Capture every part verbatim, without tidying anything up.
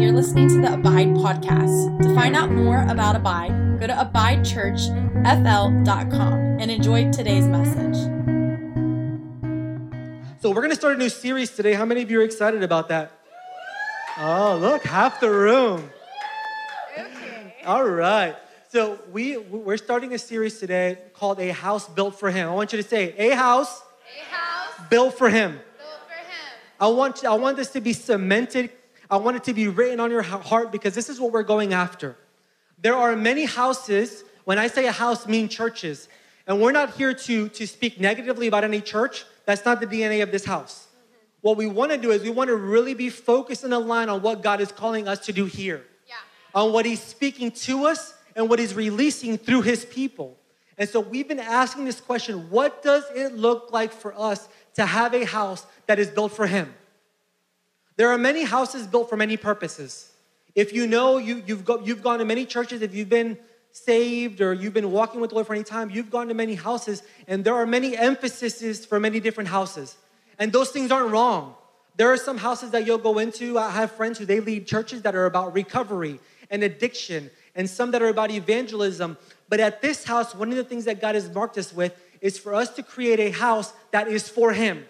you're listening to the Abide podcast. To find out more about Abide, go to abide church f l dot com and enjoy today's message. So we're going to start a new series today. How many of you are excited about that? Oh, look, half the room. Okay. All right. So we, we're starting a series today called A House Built for Him. I want you to say, A House, a house built for Him. Built for Him. I want, I want this to be cemented. I want it to be written on your heart because this is what we're going after. There are many houses. When I say a house, I mean churches. And we're not here to, to speak negatively about any church. That's not the D N A of this house. What we want to do is we want to really be focused and aligned on what God is calling us to do here. Yeah. On what He's speaking to us and what He's releasing through His people. And so we've been asking this question, what does it look like for us to have a house that is built for Him? There are many houses built for many purposes. If you know, you, you've, go, you've gone to many churches, if you've been saved or you've been walking with the Lord for any time, you've gone to many houses, and there are many emphases for many different houses. And those things aren't wrong. There are some houses that you'll go into. I have friends who they lead churches that are about recovery and addiction and some that are about evangelism. But at this house, one of the things that God has marked us with is for us to create a house that is for Him.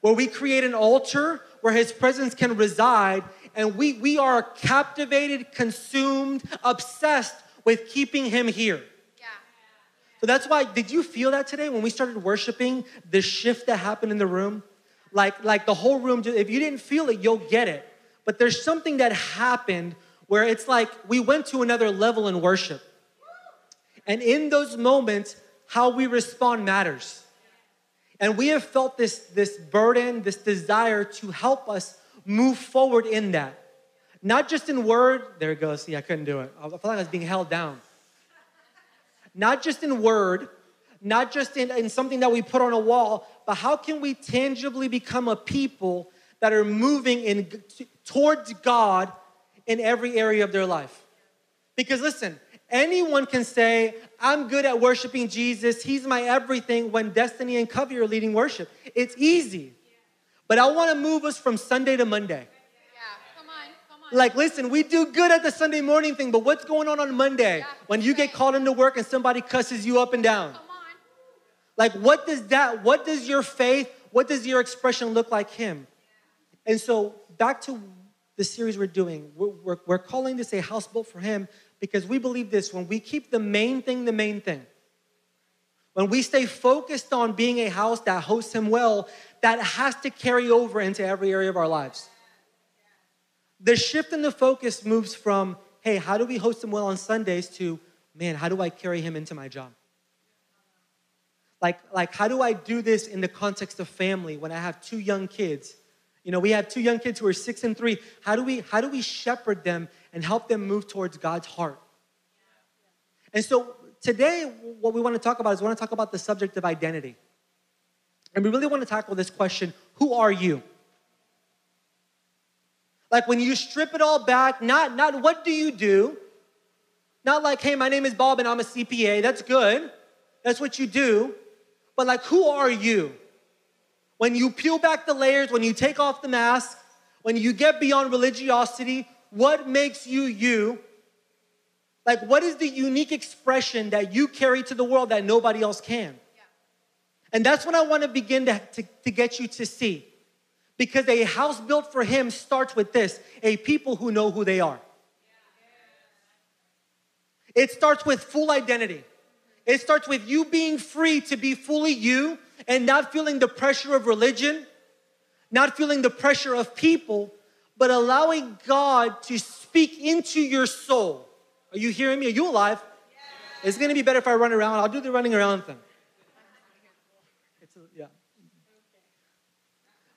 Where we create an altar where His presence can reside, and we, we are captivated, consumed, obsessed with keeping Him here. So that's why, did you feel that today when we started worshiping, the shift that happened in the room? Like, like the whole room, if you didn't feel it, you'll get it. But there's something that happened where it's like we went to another level in worship. And in those moments, how we respond matters. And we have felt this, this burden, this desire to help us move forward in that. Not just in word. There it goes. See, I couldn't do it. I felt like I was being held down. Not just in word, not just in, in something that we put on a wall, but how can we tangibly become a people that are moving in towards God in every area of their life? Because listen, anyone can say, I'm good at worshiping Jesus. He's my everything when Destiny and Covey are leading worship. It's easy. But I want to move us from Sunday to Monday. Like, listen, we do good at the Sunday morning thing, but what's going on on Monday yeah, when you right. get called into work and somebody cusses you up and down? Come on. Like, what does that, what does your faith, what does your expression look like Him? Yeah. And so back to the series we're doing, we're, we're, we're calling this a house built for Him because we believe this, when we keep the main thing the main thing, when we stay focused on being a house that hosts Him well, that has to carry over into every area of our lives. The shift in the focus moves from, hey, how do we host Him well on Sundays to, man, how do I carry Him into my job? Like, like, how do I do this in the context of family when I have two young kids? You know, we have two young kids who are six and three. How do we, how do we shepherd them and help them move towards God's heart? And so today, what we want to talk about is we want to talk about the subject of identity. And we really want to tackle this question, who are you? Like when you strip it all back, not, not what do you do? Not like, hey, my name is Bob and I'm a C P A. That's good. That's what you do. But like, who are you? When you peel back the layers, when you take off the mask, when you get beyond religiosity, what makes you you? Like, what is the unique expression that you carry to the world that nobody else can? Yeah. And that's what I want to begin to, to, to get you to see. Because a house built for Him starts with this, a people who know who they are. It starts with full identity. It starts with you being free to be fully you and not feeling the pressure of religion, not feeling the pressure of people, but allowing God to speak into your soul. Are you hearing me? Are you alive? Yeah. It's going to be better if I run around. I'll do the running around thing. It's a, yeah.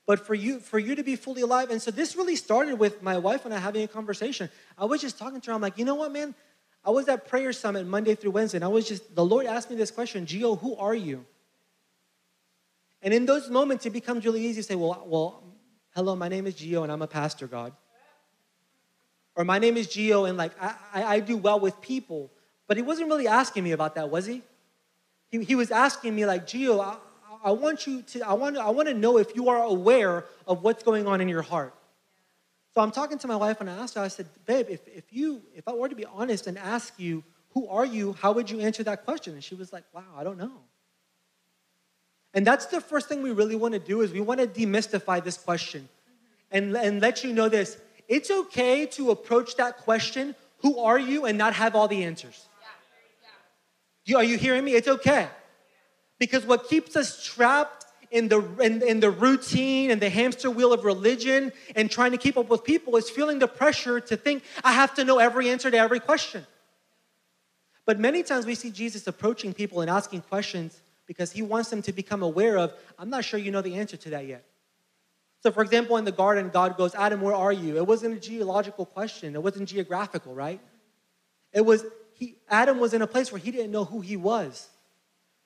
But for you, for you to be fully alive. And so this really started with my wife and I having a conversation. I was just talking to her. I'm like, you know what, man? I was at prayer summit Monday through Wednesday. And I was just, the Lord asked me this question, Gio, who are you? And in those moments, it becomes really easy to say, well, well, hello, my name is Gio and I'm a pastor, God. Or my name is Gio and like, I, I, I do well with people. But He wasn't really asking me about that, was He? He, he was asking me like, Gio, I, I want you to, I want, I want to know if you are aware of what's going on in your heart. So I'm talking to my wife, and I asked her, I said, babe, if, if you, if I were to be honest and ask you, who are you, how would you answer that question? And she was like, wow, I don't know. And that's the first thing we really want to do, is we want to demystify this question and, and let you know this. It's okay to approach that question, who are you, and not have all the answers. You, are you hearing me? It's okay. Because what keeps us trapped in the, in, in the routine and the hamster wheel of religion and trying to keep up with people is feeling the pressure to think, I have to know every answer to every question. But many times we see Jesus approaching people and asking questions because he wants them to become aware of, I'm not sure you know the answer to that yet. So for example, in the garden, God goes, Adam, where are you? It wasn't a geological question. It wasn't geographical, right? It was, he, Adam was in a place where he didn't know who he was.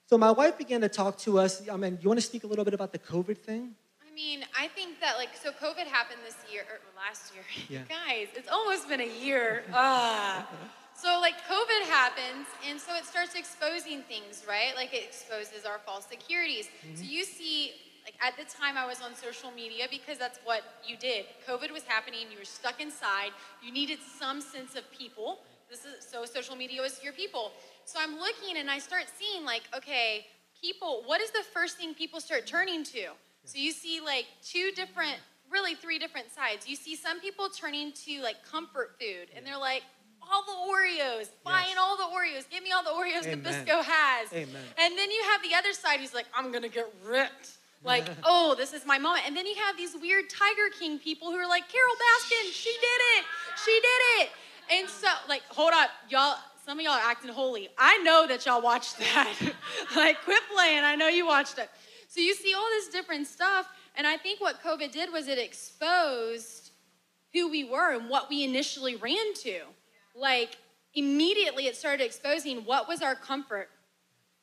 So my wife began to talk to us. I mean, you want to speak a little bit about the COVID thing? I mean, I think that like, so COVID happened this year, or last year. Yeah. Guys, it's almost been a year. Ah. So like COVID happens, and so it starts exposing things, right? Like it exposes our false securities. Mm-hmm. So you see, like at the time I was on social media because that's what you did. COVID was happening, you were stuck inside, you needed some sense of people. This is, so social media was your people. So I'm looking and I start seeing like, okay, people, what is the first thing people start turning to? Yeah. So you see like two different, really three different sides. You see some people turning to like comfort food, and they're like, all the Oreos, buying yes. all the Oreos, give me all the Oreos Amen. that Bisco has. Amen. And then you have the other side who's like, I'm gonna get ripped. Like, oh, this is my moment. And then you have these weird Tiger King people who are like, Carol Baskin, she did it, she did it. And so, like, hold up, y'all, some of y'all are acting holy. I know that y'all watched that. Like, quit playing, I know you watched it. So you see all this different stuff, and I think what COVID did was it exposed who we were and what we initially ran to. Like, immediately it started exposing what was our comfort.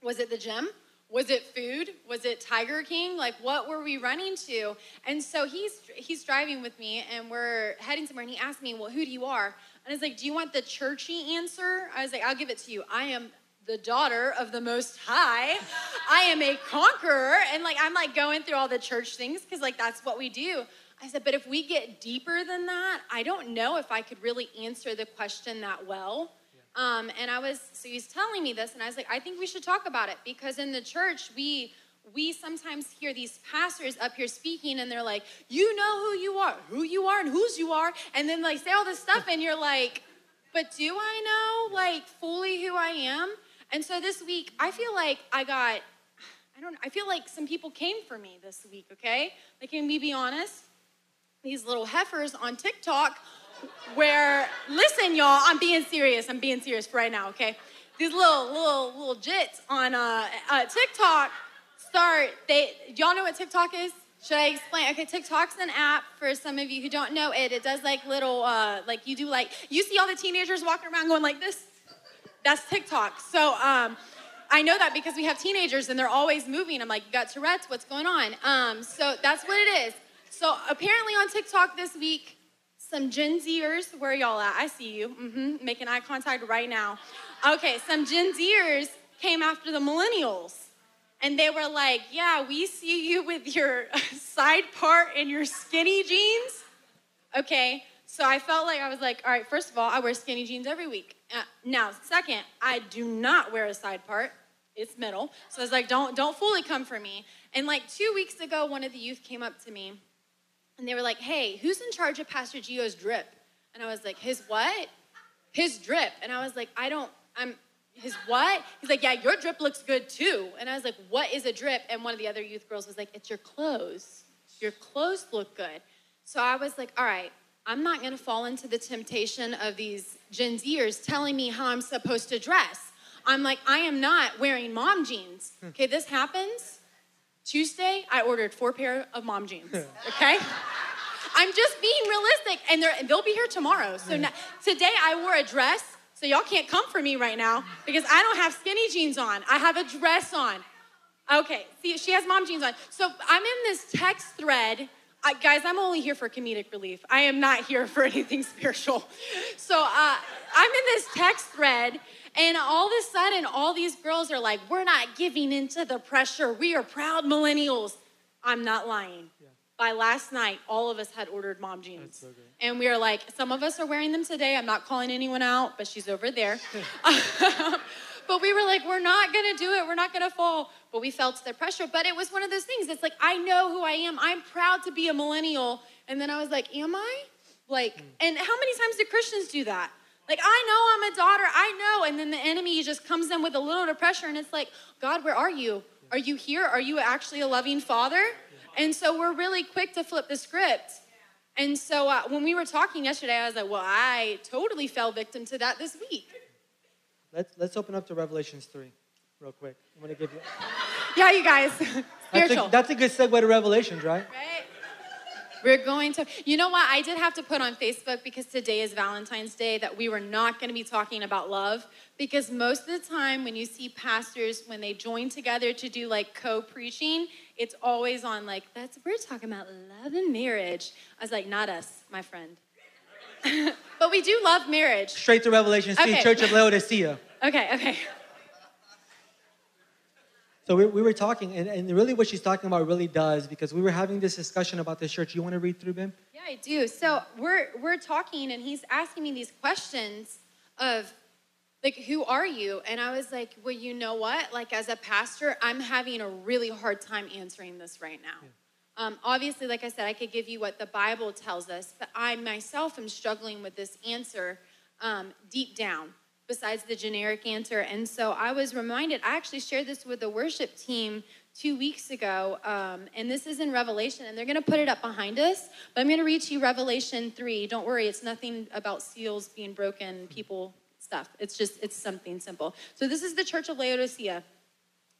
Was it the gym? Was it food? Was it Tiger King? Like, what were we running to? And so he's he's driving with me, and we're heading somewhere, and he asked me, well, who do you are? And I was like, do you want the churchy answer? I was like, I'll give it to you. I am the daughter of the Most High. I am a conqueror. And, like, I'm, like, going through all the church things because, like, that's what we do. I said, but if we get deeper than that, I don't know if I could really answer the question that well. Yeah. Um, and I was, so he's telling me this, and I was like, I think we should talk about it, because in the church, we we sometimes hear these pastors up here speaking, and they're like, you know who you are, who you are, and whose you are, and then like say all this stuff, and you're like, but do I know like fully who I am? And so this week, I feel like I got, I don't, I feel like some people came for me this week. Okay, like can we be honest? These little heifers on TikTok where, listen, y'all, I'm being serious. I'm being serious right now, okay? These little, little, little jits on uh, uh, TikTok start, they, y'all know what TikTok is? Should I explain? Okay, TikTok's an app for some of you who don't know it. It does like little, uh, like you do like, you see all the teenagers walking around going like this? That's TikTok. So um, I know that because we have teenagers and they're always moving. I'm like, you got Tourette's, what's going on? Um, so that's what it is. So apparently on TikTok this week, some Gen Zers, where y'all at? I see you, mm-hmm, making eye contact right now. Okay, some Gen Zers came after the millennials. And they were like, yeah, we see you with your side part and your skinny jeans. Okay, so I felt like, I was like, all right, first of all, I wear skinny jeans every week. Uh, now, second, I do not wear a side part. It's middle. So I was like, don't, don't fully come for me. And like two weeks ago, one of the youth came up to me. And they were like, hey, who's in charge of Pastor Gio's drip? And I was like, his what? His drip. And I was like, I don't, I'm, his what? He's like, yeah, your drip looks good too. And I was like, what is a drip? And one of the other youth girls was like, it's your clothes. Your clothes look good. So I was like, all right, I'm not going to fall into the temptation of these Gen Zers telling me how I'm supposed to dress. I'm like, I am not wearing mom jeans. Okay, this happens. Tuesday, I ordered four pair of mom jeans, okay? I'm just being realistic, and they're, they'll be here tomorrow. So now, today I wore a dress, so y'all can't come for me right now because I don't have skinny jeans on. I have a dress on. Okay, see, she has mom jeans on. So I'm in this text thread. I, guys, I'm only here for comedic relief. I am not here for anything spiritual. So uh, I'm in this text thread, and all of a sudden, all these girls are like, we're not giving into the pressure. We are proud millennials. I'm not lying. Yeah. by last night, all of us had ordered mom jeans. That's so good. And we are like, some of us are wearing them today. I'm not calling anyone out, but she's over there. But we were like, we're not going to do it. We're not going to fall. But we felt the pressure. But it was one of those things. It's like, I know who I am. I'm proud to be a millennial. And then I was like, am I? Like, and how many times do Christians do that? Like, I know I'm a daughter. I know. And then the enemy just comes in with a little depression. And it's like, God, where are you? Are you here? Are you actually a loving father? And so we're really quick to flip the script. And so uh, when we were talking yesterday, I was like, well, I totally fell victim to that this week. Let's, let's open up to Revelations three real quick. I'm going to give you. Yeah, you guys. Spiritual. That's a, that's a good segue to Revelations, right? Right. We're going to. You know what? I did have to put on Facebook, because today is Valentine's Day, that we were not going to be talking about love. Because most of the time when you see pastors, when they join together to do like co-preaching, it's always on like, that's we're talking about love and marriage. I was like, not us, my friend. But we do love marriage. Straight to Revelation three, okay. Church of Laodicea. Okay, okay. So we, we were talking, and, and really what she's talking about really does, because we were having this discussion about this church. You want to read through, Ben? Yeah, I do. So we're, we're talking, and he's asking me these questions of, like, who are you? And I was like, well, you know what? Like, as a pastor, I'm having a really hard time answering this right now. Yeah. Um, obviously, like I said, I could give you what the Bible tells us, but I myself am struggling with this answer um, deep down, besides the generic answer. And so I was reminded, I actually shared this with the worship team two weeks ago, um, and this is in Revelation, and they're going to put it up behind us, but I'm going to read to you Revelation three. Don't worry, it's nothing about seals being broken, people stuff. It's just, it's something simple. So this is the Church of Laodicea.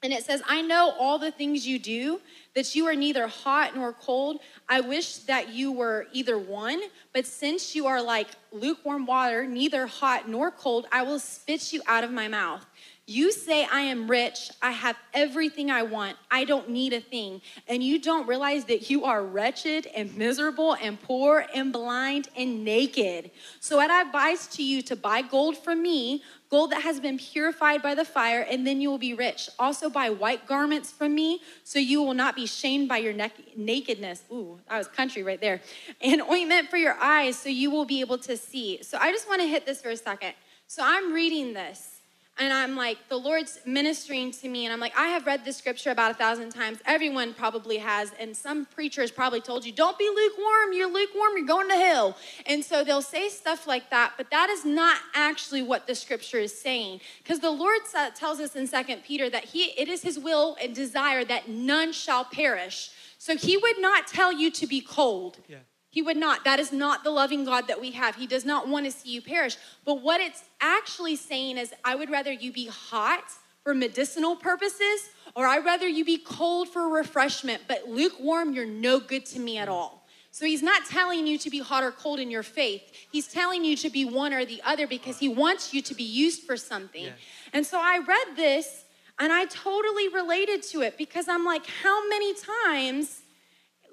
And it says, I know all the things you do, that you are neither hot nor cold. I wish that you were either one, but since you are like lukewarm water, neither hot nor cold, I will spit you out of my mouth. You say I am rich, I have everything I want, I don't need a thing. And you don't realize that you are wretched and miserable and poor and blind and naked. So I advise to you to buy gold from me, gold that has been purified by the fire, and then you will be rich. Also buy white garments from me, so you will not be shamed by your ne- nakedness. Ooh, that was country right there. And ointment for your eyes, so you will be able to see. So I just want to hit this for a second. So I'm reading this, and I'm like, the Lord's ministering to me, and I'm like, I have read this scripture about a thousand times. Everyone probably has, and some preachers probably told you, don't be lukewarm. You're lukewarm. You're going to hell. And so they'll say stuff like that, but that is not actually what the scripture is saying, because the Lord tells us in Second Peter that he, it is his will and desire that none shall perish. So he would not tell you to be cold. Yeah. He would not. That is not the loving God that we have. He does not want to see you perish. But what it's actually saying is, I would rather you be hot for medicinal purposes, or I'd rather you be cold for refreshment, but lukewarm, you're no good to me at all. So he's not telling you to be hot or cold in your faith. He's telling you to be one or the other, because he wants you to be used for something. Yeah. And so I read this, and I totally related to it, because I'm like, how many times,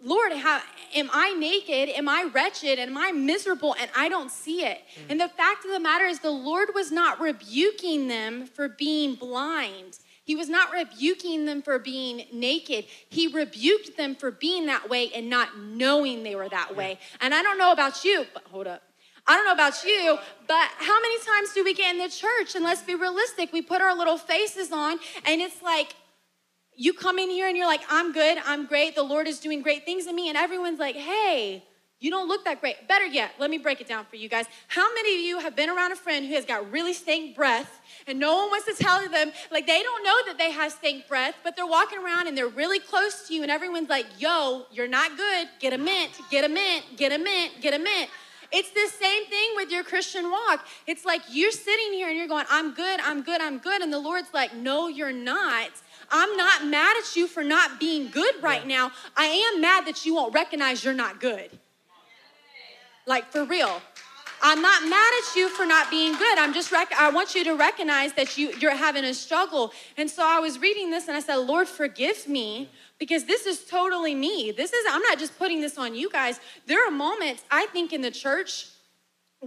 Lord, how, am I naked? Am I wretched? Am I miserable? And I don't see it. Mm. And the fact of the matter is, the Lord was not rebuking them for being blind. He was not rebuking them for being naked. He rebuked them for being that way and not knowing they were that way. And I don't know about you, but hold up. I don't know about you, but how many times do we get in the church? And let's be realistic. We put our little faces on, and it's like, you come in here and you're like, I'm good, I'm great, the Lord is doing great things in me, and everyone's like, hey, you don't look that great. Better yet, let me break it down for you guys. How many of you have been around a friend who has got really stank breath, and no one wants to tell them, like, they don't know that they have stank breath, but they're walking around and they're really close to you, and everyone's like, yo, you're not good, get a mint, get a mint, get a mint, get a mint. It's the same thing with your Christian walk. It's like you're sitting here and you're going, I'm good, I'm good, I'm good, and the Lord's like, no, you're not. I'm not mad at you for not being good right now. I am mad that you won't recognize you're not good. Like, for real. I'm not mad at you for not being good. I'm just, rec- I want you to recognize that you, you're having a struggle. And so I was reading this and I said, Lord, forgive me, because this is totally me. This is, I'm not just putting this on you guys. There are moments, I think, in the church,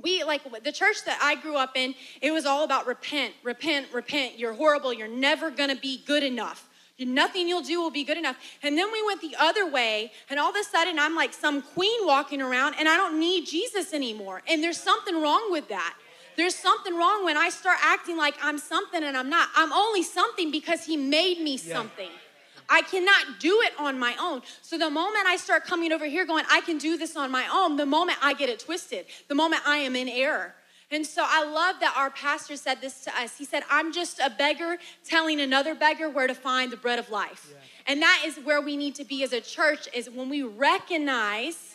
we, like, the church that I grew up in, it was all about repent, repent, repent. You're horrible. You're never going to be good enough. Nothing you'll do will be good enough. And then we went the other way, and all of a sudden I'm like some queen walking around, and I don't need Jesus anymore. And there's something wrong with that. There's something wrong when I start acting like I'm something and I'm not. I'm only something because he made me something. Yeah. I cannot do it on my own. So the moment I start coming over here going, I can do this on my own, the moment I get it twisted, the moment I am in error. And so I love that our pastor said this to us. He said, I'm just a beggar telling another beggar where to find the bread of life. Yeah. And that is where we need to be as a church, is when we recognize,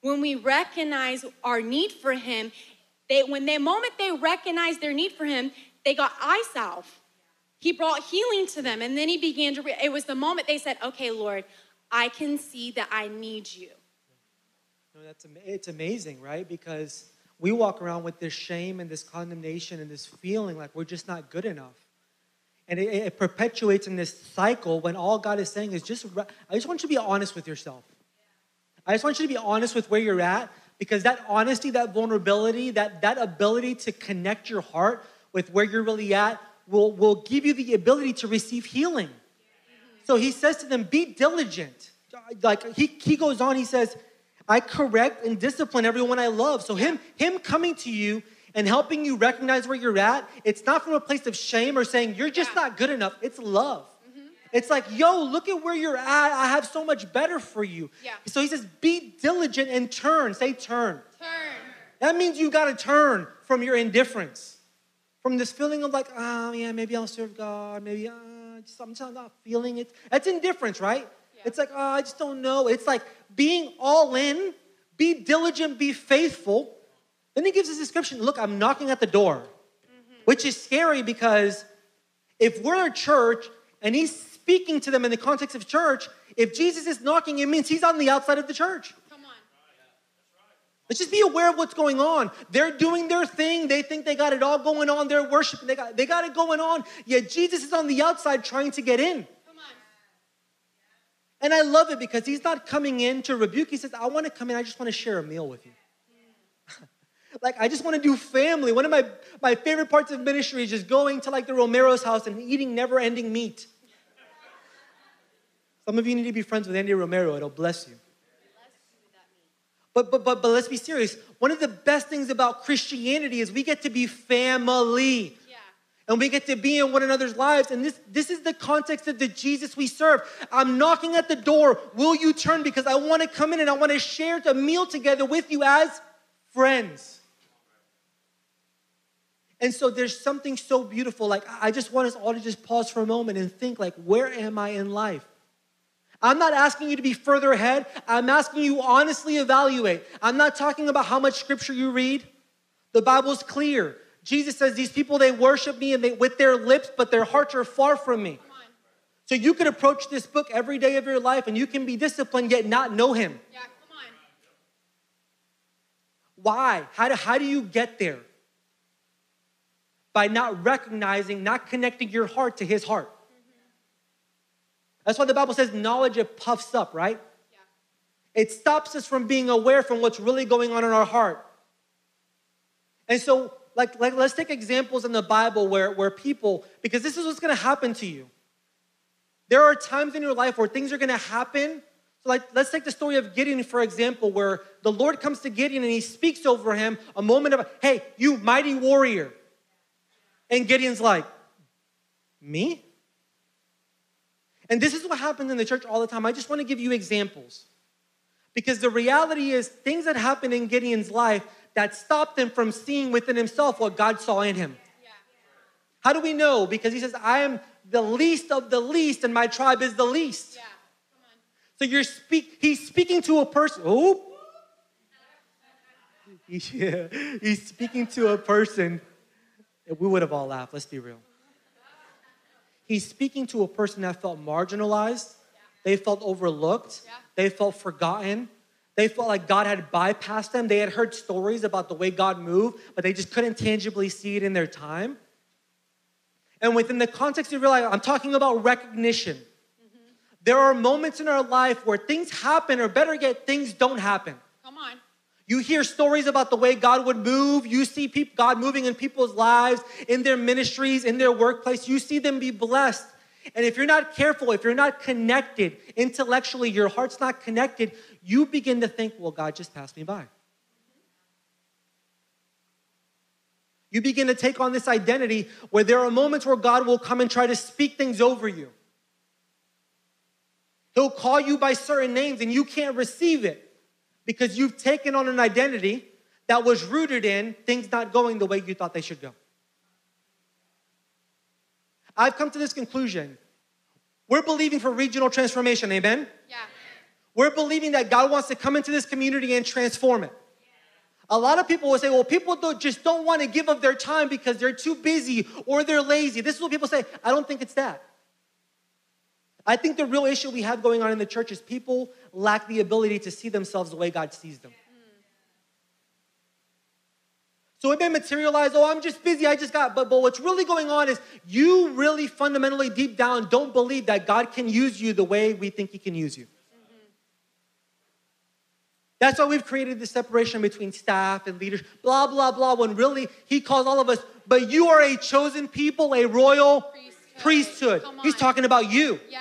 when we recognize our need for him, they, when the moment they recognize their need for him, they got eye salve. He brought healing to them. And then he began to, re- it was the moment they said, okay, Lord, I can see that I need you. No, that's am- it's amazing, right? Because we walk around with this shame and this condemnation and this feeling like we're just not good enough. And it, it perpetuates in this cycle when all God is saying is just, re- I just want you to be honest with yourself. I just want you to be honest with where you're at, because that honesty, that vulnerability, that, that ability to connect your heart with where you're really at, Will, will give you the ability to receive healing. So he says to them, be diligent. Like he, he goes on, he says, I correct and discipline everyone I love. So him, him coming to you and helping you recognize where you're at, it's not from a place of shame or saying, you're just not good enough. It's love. Mm-hmm. It's like, yo, look at where you're at. I have so much better for you. Yeah. So he says, be diligent and turn. Say turn. Turn. That means you got to turn from your indifference. From this feeling of like, ah, oh, yeah, maybe I'll serve God. Maybe uh, I'm just not feeling it. That's indifference, right? Yeah. It's like, oh, I just don't know. It's like being all in, be diligent, be faithful. Then he gives this description. Look, I'm knocking at the door, mm-hmm. which is scary, because if we're a church and he's speaking to them in the context of church, if Jesus is knocking, it means he's on the outside of the church. Let's just be aware of what's going on. They're doing their thing. They think they got it all going on. They're worshiping. They got, they got it going on. Yet Jesus is on the outside trying to get in. Come on. And I love it, because he's not coming in to rebuke. He says, I want to come in. I just want to share a meal with you. Yeah. Like, I just want to do family. One of my, my favorite parts of ministry is just going to like the Romero's house and eating never-ending meat. Some of you need to be friends with Andy Romero. It'll bless you. But, but, but, but let's be serious. One of the best things about Christianity is we get to be family. Yeah. And we get to be in one another's lives. And this, this is the context of the Jesus we serve. I'm knocking at the door. Will you turn? Because I want to come in and I want to share a meal together with you as friends. And so there's something so beautiful. Like, I just want us all to just pause for a moment and think, like, where am I in life? I'm not asking you to be further ahead. I'm asking you honestly evaluate. I'm not talking about how much scripture you read. The Bible's clear. Jesus says, these people, they worship me and they with their lips, but their hearts are far from me. So you could approach this book every day of your life and you can be disciplined yet not know him. Yeah, come on. Why? How do, how do you get there? By not recognizing, not connecting your heart to his heart. That's why the Bible says knowledge, it puffs up, right? Yeah. It stops us from being aware from what's really going on in our heart. And so, like, like let's take examples in the Bible where, where people, because this is what's going to happen to you. There are times in your life where things are going to happen. So like, let's take the story of Gideon, for example, where the Lord comes to Gideon and he speaks over him a moment of, hey, you mighty warrior. And Gideon's like, me? And this is what happens in the church all the time. I just want to give you examples. Because the reality is, things that happened in Gideon's life that stopped him from seeing within himself what God saw in him. Yeah. How do we know? Because he says, I am the least of the least and my tribe is the least. Yeah. Come on. So you're speak. he's speaking to a person. Oh, yeah. He's speaking to a person. We would have all laughed. Let's be real. He's speaking to a person that felt marginalized. Yeah. They felt overlooked. Yeah. They felt forgotten. They felt like God had bypassed them. They had heard stories about the way God moved, but they just couldn't tangibly see it in their time. And within the context, you realize I'm talking about recognition. Mm-hmm. There are moments in our life where things happen, or better yet, things don't happen. Come on. You hear stories about the way God would move. You see people, God moving in people's lives, in their ministries, in their workplace. You see them be blessed. And if you're not careful, if you're not connected intellectually, your heart's not connected, you begin to think, well, God just passed me by. You begin to take on this identity where there are moments where God will come and try to speak things over you. He'll call you by certain names and you can't receive it because you've taken on an identity that was rooted in things not going the way you thought they should go. I've come to this conclusion. We're believing for regional transformation, amen? Yeah. We're believing that God wants to come into this community and transform it. A lot of people will say, well, people don't, just don't want to give up their time because they're too busy or they're lazy. This is what people say. I don't think it's that. I think the real issue we have going on in the church is people lack the ability to see themselves the way God sees them. So it may materialize, oh, I'm just busy, I just got, but, but what's really going on is you really fundamentally deep down don't believe that God can use you the way we think he can use you. Mm-hmm. That's why we've created this separation between staff and leaders, blah, blah, blah, when really he calls all of us, but you are a chosen people, a royal priesthood. priesthood. He's talking about you. Yeah.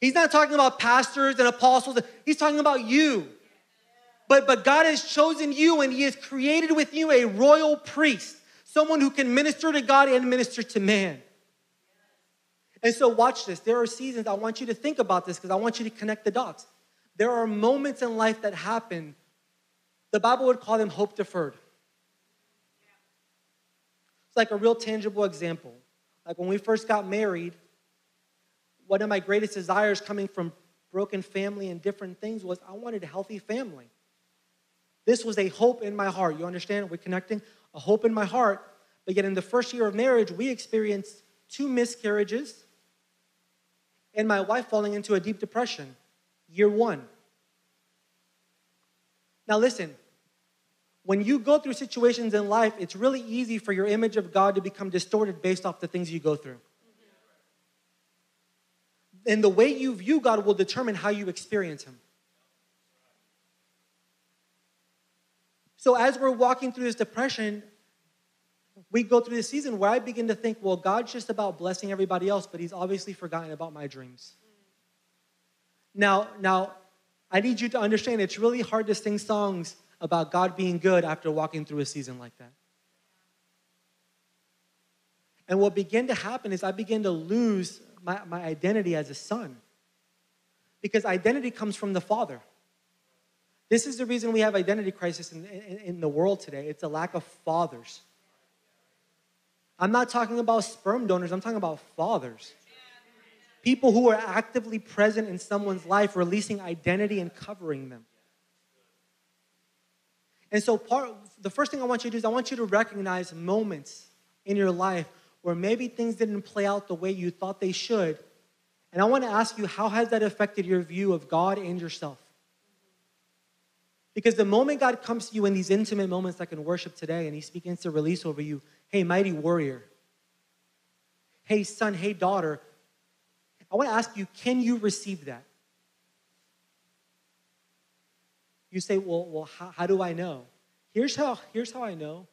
He's not talking about pastors and apostles. He's talking about you. But, but God has chosen you and he has created with you a royal priest, someone who can minister to God and minister to man. And so watch this. There are seasons, I want you to think about this because I want you to connect the dots. There are moments in life that happen. The Bible would call them hope deferred. It's like a real tangible example. Like when we first got married, one of my greatest desires coming from broken family and different things was I wanted a healthy family. This was a hope in my heart. You understand? We're connecting. A hope in my heart. But yet in the first year of marriage, we experienced two miscarriages and my wife falling into a deep depression, year one. Now listen, when you go through situations in life, it's really easy for your image of God to become distorted based off the things you go through. And the way you view God will determine how you experience him. So as we're walking through this depression, we go through this season where I begin to think, well, God's just about blessing everybody else, but he's obviously forgotten about my dreams. Now, now, I need you to understand it's really hard to sing songs about God being good after walking through a season like that. And what began to happen is I began to lose my, my identity as a son, because identity comes from the Father. This is the reason we have identity crisis in, in, in the world today. It's a lack of fathers. I'm not talking about sperm donors. I'm talking about fathers. People who are actively present in someone's life, releasing identity and covering them. And so part, the first thing I want you to do is I want you to recognize moments in your life where maybe things didn't play out the way you thought they should. And I want to ask you, how has that affected your view of God and yourself? Because the moment God comes to you in these intimate moments like in worship today and he begins to release over you, hey, mighty warrior, hey, son, hey, daughter, I want to ask you, can you receive that? You say, well, well how, how do I know? Here's how, here's how I know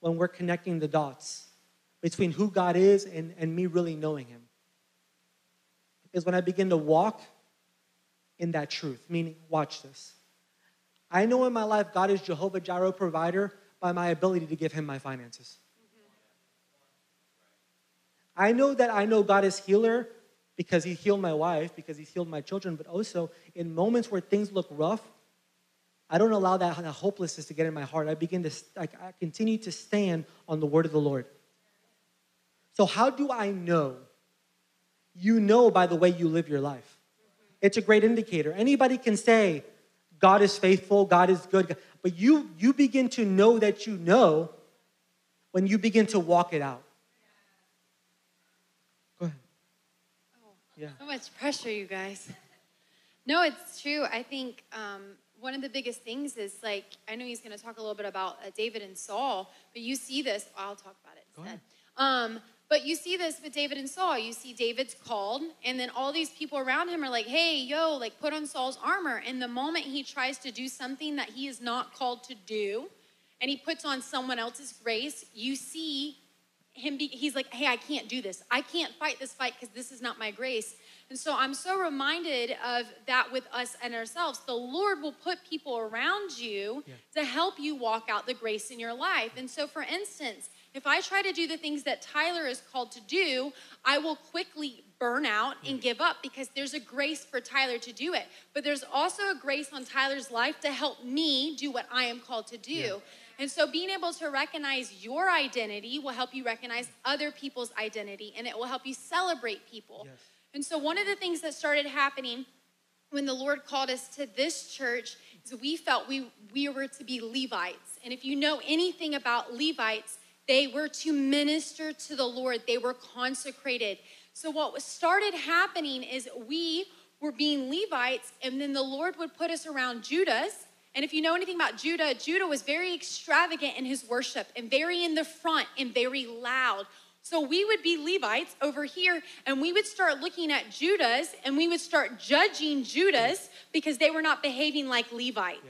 when we're connecting the dots between who God is and, and me really knowing him. Is when I begin to walk in that truth, meaning, watch this. I know in my life, God is Jehovah-Jireh provider by my ability to give him my finances. Mm-hmm. I know that I know God is healer because he healed my wife, because he's healed my children, but also in moments where things look rough, I don't allow that hopelessness to get in my heart. I begin to, I continue to stand on the word of the Lord. So how do I know? You know by the way you live your life. It's a great indicator. Anybody can say, God is faithful, God is good. But you, you begin to know that you know when you begin to walk it out. Go ahead. Oh, yeah. So much pressure, you guys. No, it's true. I think um, one of the biggest things is, like, I know he's going to talk a little bit about uh, David and Saul, but you see this. I'll talk about it. Go ahead. Um, But you see this with David and Saul. You see David's called, and then all these people around him are like, hey, yo, like, put on Saul's armor. And the moment he tries to do something that he is not called to do, and he puts on someone else's grace, you see him be, he's like, hey, I can't do this. I can't fight this fight because this is not my grace. And so I'm so reminded of that with us and ourselves. The Lord will put people around you yeah. to help you walk out the grace in your life. And so, for instance, if I try to do the things that Tyler is called to do, I will quickly burn out and give up because there's a grace for Tyler to do it. But there's also a grace on Tyler's life to help me do what I am called to do. Yeah. And so being able to recognize your identity will help you recognize other people's identity, and it will help you celebrate people. Yes. And so one of the things that started happening when the Lord called us to this church is we felt we, we were to be Levites. And if you know anything about Levites, they were to minister to the Lord. They were consecrated. So what started happening is we were being Levites, and then the Lord would put us around Judahs. And if you know anything about Judah, Judah was very extravagant in his worship and very in the front and very loud. So we would be Levites over here, and we would start looking at Judahs, and we would start judging Judahs because they were not behaving like Levites.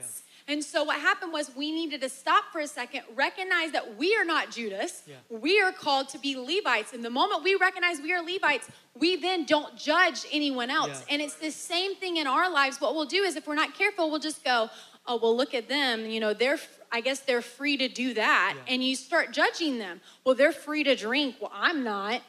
Yeah. And so what happened was we needed to stop for a second, recognize that we are not Judas. Yeah. We are called to be Levites. And the moment we recognize we are Levites, we then don't judge anyone else. Yeah. And it's the same thing in our lives. What we'll do is if we're not careful, we'll just go, oh, well, look at them. You know, they're, I guess they're free to do that. Yeah. And you start judging them. Well, they're free to drink. Well, I'm not.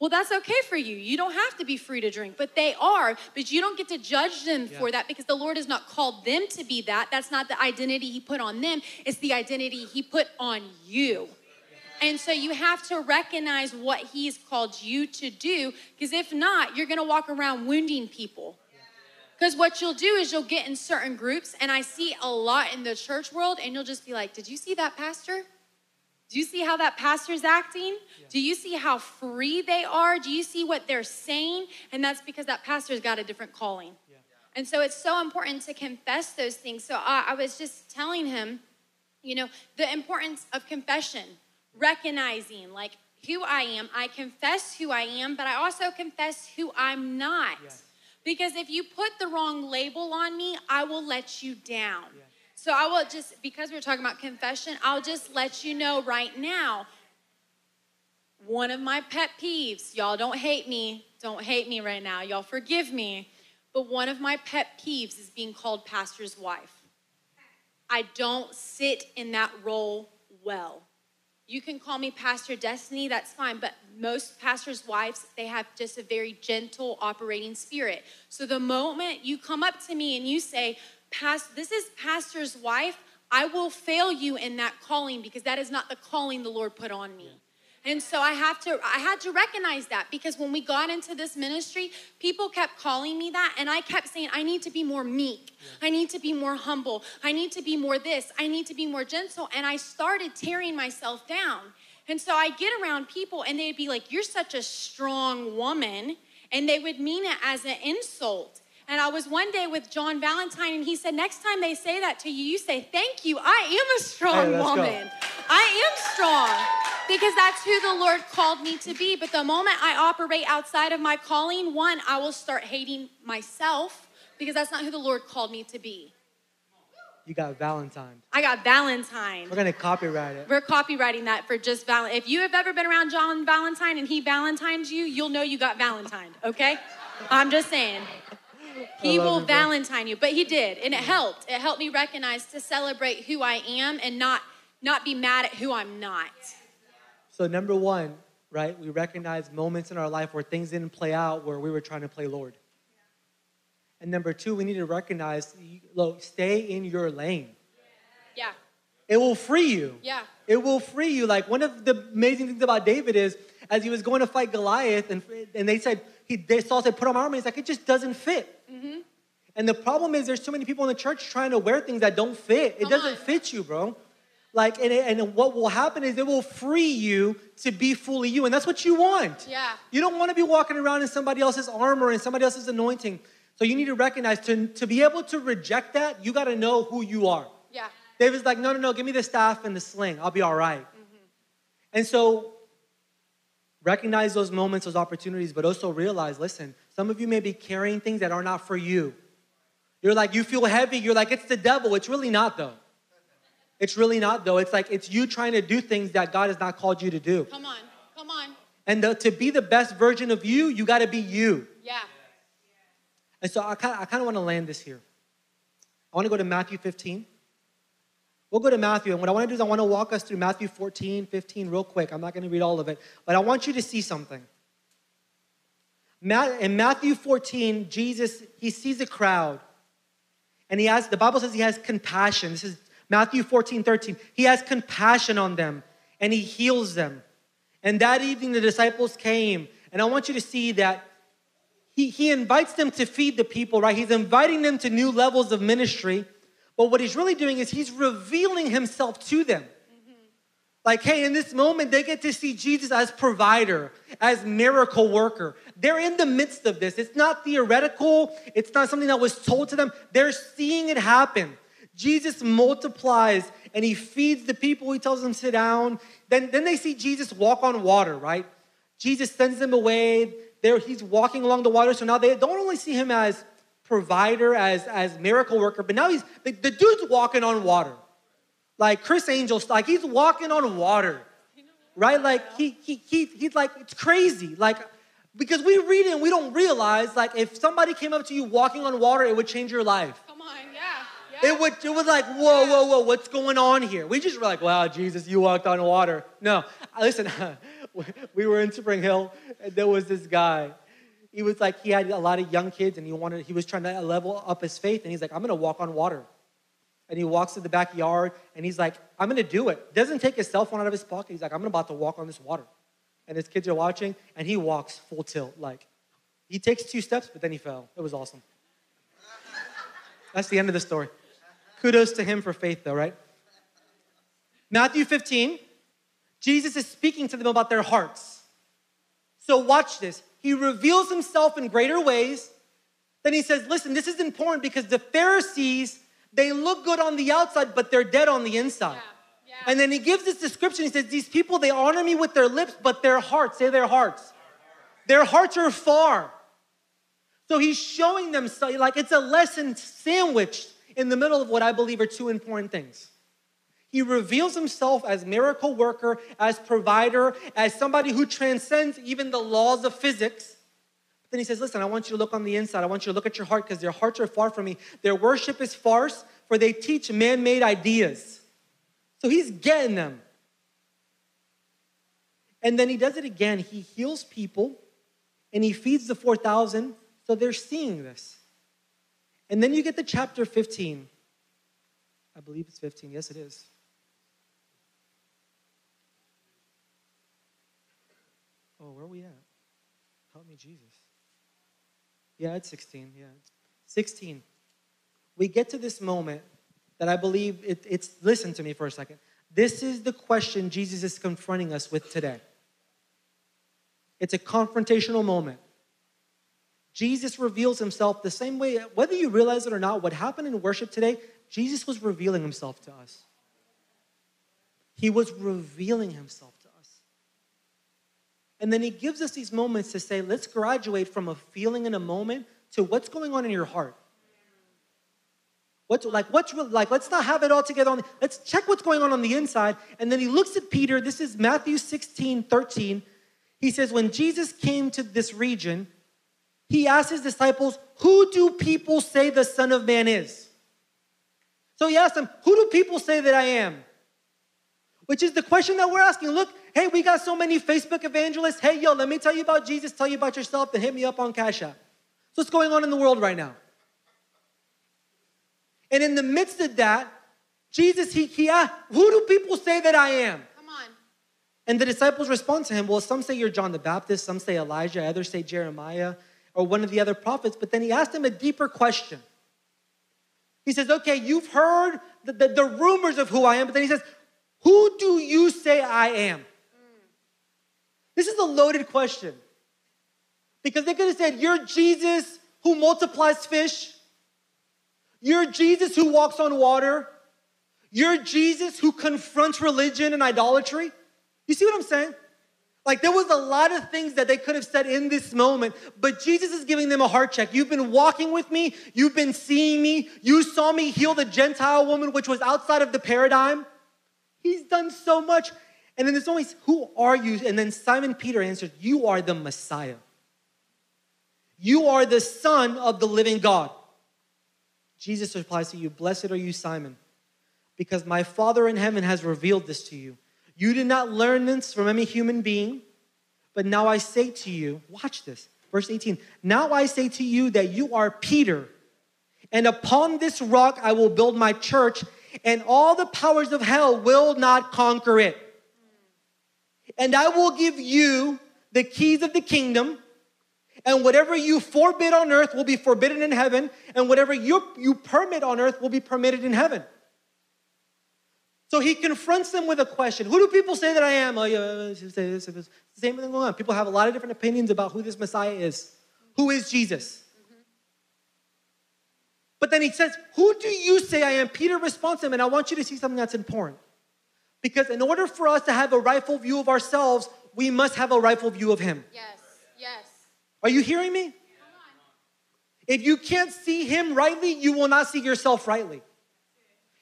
Well, that's okay for you. You don't have to be free to drink, but they are. But you don't get to judge them yeah. for that because the Lord has not called them to be that. That's not the identity he put on them. It's the identity he put on you. Yeah. And so you have to recognize what he's called you to do, because if not, you're going to walk around wounding people. Because what you'll do is you'll get in certain groups, and I see a lot in the church world, and you'll just be like, did you see that pastor? Do you see how that pastor's acting? Yeah. Do you see how free they are? Do you see what they're saying? And that's because that pastor's got a different calling. Yeah. And so it's so important to confess those things. So I, I was just telling him, you know, the importance of confession, recognizing like who I am. I confess who I am, but I also confess who I'm not. Yeah. Because if you put the wrong label on me, I will let you down. Yeah. So I will just, because we're talking about confession, I'll just let you know right now, one of my pet peeves, y'all don't hate me, don't hate me right now, y'all forgive me, but one of my pet peeves is being called pastor's wife. I don't sit in that role well. You can call me Pastor Destiny, that's fine, but most pastors' wives, they have just a very gentle operating spirit. So the moment you come up to me and you say, this is pastor's wife, I will fail you in that calling because that is not the calling the Lord put on me. Yeah. And so I have to, I had to recognize that, because when we got into this ministry, people kept calling me that, and I kept saying, I need to be more meek. Yeah. I need to be more humble. I need to be more this. I need to be more gentle. And I started tearing myself down. And so I get around people and they'd be like, you're such a strong woman. And they would mean it as an insult. And I was one day with John Valentine, and he said, next time they say that to you, you say, thank you, I am a strong hey, woman. Go. I am strong, because that's who the Lord called me to be. But the moment I operate outside of my calling, one, I will start hating myself, because that's not who the Lord called me to be. You got Valentine. I got Valentine. We're going to copyright it. We're copywriting that for just Valentine. If you have ever been around John Valentine and he Valentines you, you'll know you got Valentine, okay? I'm just saying. He will you, Valentine you, but he did, and it helped. It helped me recognize to celebrate who I am and not, not be mad at who I'm not. So number one, right, we recognize moments in our life where things didn't play out where we were trying to play Lord. Yeah. And number two, we need to recognize, look, stay in your lane. Yeah. It will free you. Yeah. It will free you. Like, one of the amazing things about David is, as he was going to fight Goliath, and, and they said, He, they Saul said, put on my armor. He's like, it just doesn't fit. Mm-hmm. And the problem is there's too many people in the church trying to wear things that don't fit. It Come doesn't on. fit you, bro. Like, and, and what will happen is it will free you to be fully you. And that's what you want. Yeah. You don't want to be walking around in somebody else's armor and somebody else's anointing. So you need to recognize, to, to be able to reject that, you got to know who you are. Yeah. David's like, no, no, no, give me the staff and the sling. I'll be all right. Mm-hmm. And so, recognize those moments, those opportunities, but also realize, listen, some of you may be carrying things that are not for you. You're like, you feel heavy. You're like, it's the devil. It's really not, though. It's really not, though. It's like, it's you trying to do things that God has not called you to do. Come on. Come on. And the, to be the best version of you, you got to be you. Yeah. And so I kind of I kind of want to land this here. I want to go to Matthew fifteen. We'll go to Matthew. And what I want to do is I want to walk us through Matthew fourteen, fifteen real quick. I'm not going to read all of it. But I want you to see something. In Matthew fourteen, Jesus, he sees a crowd. And he has, the Bible says he has compassion. This is Matthew fourteen, thirteen. He has compassion on them. And he heals them. And that evening the disciples came. And I want you to see that he, he invites them to feed the people, right? He's inviting them to new levels of ministry. But what he's really doing is he's revealing himself to them. Mm-hmm. Like, hey, in this moment, they get to see Jesus as provider, as miracle worker. They're in the midst of this. It's not theoretical. It's not something that was told to them. They're seeing it happen. Jesus multiplies and he feeds the people. He tells them, sit down. Then, then they see Jesus walk on water, right? Jesus sends them away. There, he's walking along the water. So now they don't only see him as provider, as, as miracle worker, but now he's, the, the dude's walking on water. Like Chris Angel, like he's walking on water, right? Like he, he, he, he's like, it's crazy. Like, because we read it and we don't realize, like if somebody came up to you walking on water, it would change your life. Come on, yeah. It would, it was like, whoa, whoa, whoa, what's going on here? We just were like, wow, Jesus, you walked on water. No, listen, we were in Spring Hill, and there was this guy. He was like, he had a lot of young kids, and he wanted, he was trying to level up his faith, and he's like, I'm going to walk on water. And he walks to the backyard, and he's like, I'm going to do it. Doesn't take his cell phone out of his pocket. He's like, I'm about to walk on this water. And his kids are watching, and he walks full tilt. Like, he takes two steps, but then he fell. It was awesome. That's the end of the story. Kudos to him for faith though, right? Matthew fifteen, Jesus is speaking to them about their hearts. So watch this. He reveals himself in greater ways. Then he says, listen, this is important because the Pharisees, they look good on the outside, but they're dead on the inside. Yeah. Yeah. And then he gives this description. He says, these people, they honor me with their lips, but their hearts, say their hearts. Their hearts are far. So he's showing them, so like it's a lesson sandwiched in the middle of what I believe are two important things. He reveals himself as miracle worker, as provider, as somebody who transcends even the laws of physics. But then he says, listen, I want you to look on the inside. I want you to look at your heart because their hearts are far from me. Their worship is farce, for they teach man-made ideas. So he's getting them. And then he does it again. He heals people and he feeds the four thousand. So they're seeing this. And then you get to chapter fifteen. I believe it's fifteen. Yes, it is. Oh, where are we at? Help me, Jesus. Yeah, it's sixteen. Yeah, sixteen. We get to this moment that I believe it, it's, listen to me for a second. This is the question Jesus is confronting us with today. It's a confrontational moment. Jesus reveals himself the same way, whether you realize it or not, what happened in worship today, Jesus was revealing himself to us. He was revealing himself to us. And then he gives us these moments to say, let's graduate from a feeling in a moment to what's going on in your heart. What's, like, what's, like, let's not have it all together. On the, let's check what's going on on the inside. And then he looks at Peter. This is Matthew sixteen, thirteen. He says, when Jesus came to this region, he asked his disciples, who do people say the Son of Man is? So he asked them, who do people say that I am? Which is the question that we're asking. Look, hey, we got so many Facebook evangelists. Hey, yo, let me tell you about Jesus, tell you about yourself, then hit me up on Cash App. So what's going on in the world right now? And in the midst of that, Jesus, he, he asked, who do people say that I am? And the disciples respond to him, well, some say you're John the Baptist, some say Elijah, others say Jeremiah, or one of the other prophets. But then he asked him a deeper question. He says, okay, you've heard the, the, the rumors of who I am, but then he says, who do you say I am? Mm. This is a loaded question. Because they could have said, you're Jesus who multiplies fish. You're Jesus who walks on water. You're Jesus who confronts religion and idolatry. You see what I'm saying? Like there was a lot of things that they could have said in this moment, but Jesus is giving them a heart check. You've been walking with me. You've been seeing me. You saw me heal the Gentile woman, which was outside of the paradigm. He's done so much. And then there's always, who are you? And then Simon Peter answered, you are the Messiah. You are the Son of the living God. Jesus replies to you, blessed are you, Simon, because my Father in heaven has revealed this to you. You did not learn this from any human being, but now I say to you, watch this, verse eighteen. Now I say to you that you are Peter, and upon this rock I will build my church, and all the powers of hell will not conquer it. And I will give you the keys of the kingdom, and whatever you forbid on earth will be forbidden in heaven, and whatever you, you permit on earth will be permitted in heaven. So he confronts them with a question. Who do people say that I am? Oh, yeah, it's the same thing going on. People have a lot of different opinions about who this Messiah is. Who is Jesus? Mm-hmm. But then he says, who do you say I am? Peter responds to him, and I want you to see something that's important. Because in order for us to have a rightful view of ourselves, we must have a rightful view of him. Yes, yes. Are you hearing me? Come on. If you can't see him rightly, you will not see yourself rightly.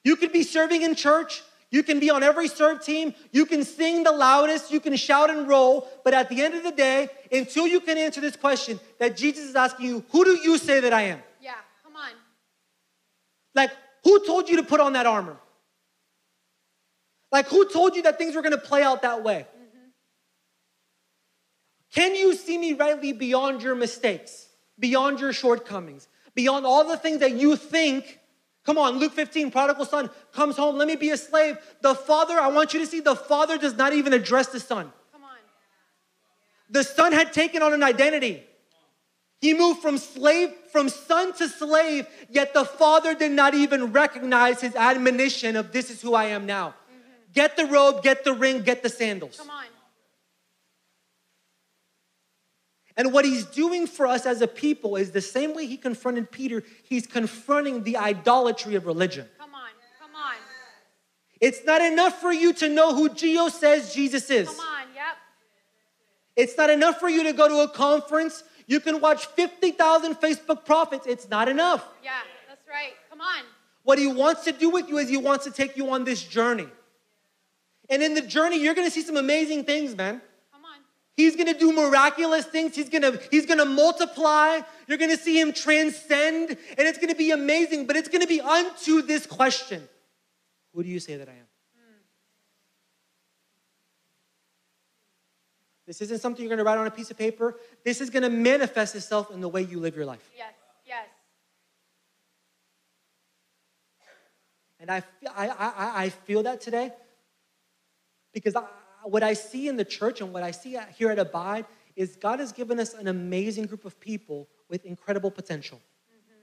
You could be serving in church. You can be on every serve team. You can sing the loudest. You can shout and roll. But at the end of the day, until you can answer this question that Jesus is asking you, who do you say that I am? Yeah, come on. Like, who told you to put on that armor? Like, who told you that things were going to play out that way? Mm-hmm. Can you see me rightly beyond your mistakes, beyond your shortcomings, beyond all the things that you think? Come on, Luke fifteen, prodigal son comes home. Let me be a slave. The father, I want you to see, the father does not even address the son. Come on. The son had taken on an identity. He moved from slave, from son to slave, yet the father did not even recognize his admonition of this is who I am now. Mm-hmm. Get the robe, get the ring, get the sandals. Come on. And what he's doing for us as a people is the same way he confronted Peter. He's confronting the idolatry of religion. Come on, come on. It's not enough for you to know who Gio says Jesus is. Come on, yep. It's not enough for you to go to a conference. You can watch fifty thousand Facebook prophets. It's not enough. Yeah, that's right. Come on. What he wants to do with you is he wants to take you on this journey. And in the journey, you're going to see some amazing things, man. He's going to do miraculous things. He's going to, he's going to multiply. You're going to see him transcend. And it's going to be amazing. But it's going to be unto this question. Who do you say that I am? Mm. This isn't something you're going to write on a piece of paper. This is going to manifest itself in the way you live your life. Yes, yes. And I, I, I, I feel that today. Because I. What I see in the church and what I see here at Abide is God has given us an amazing group of people with incredible potential. Mm-hmm.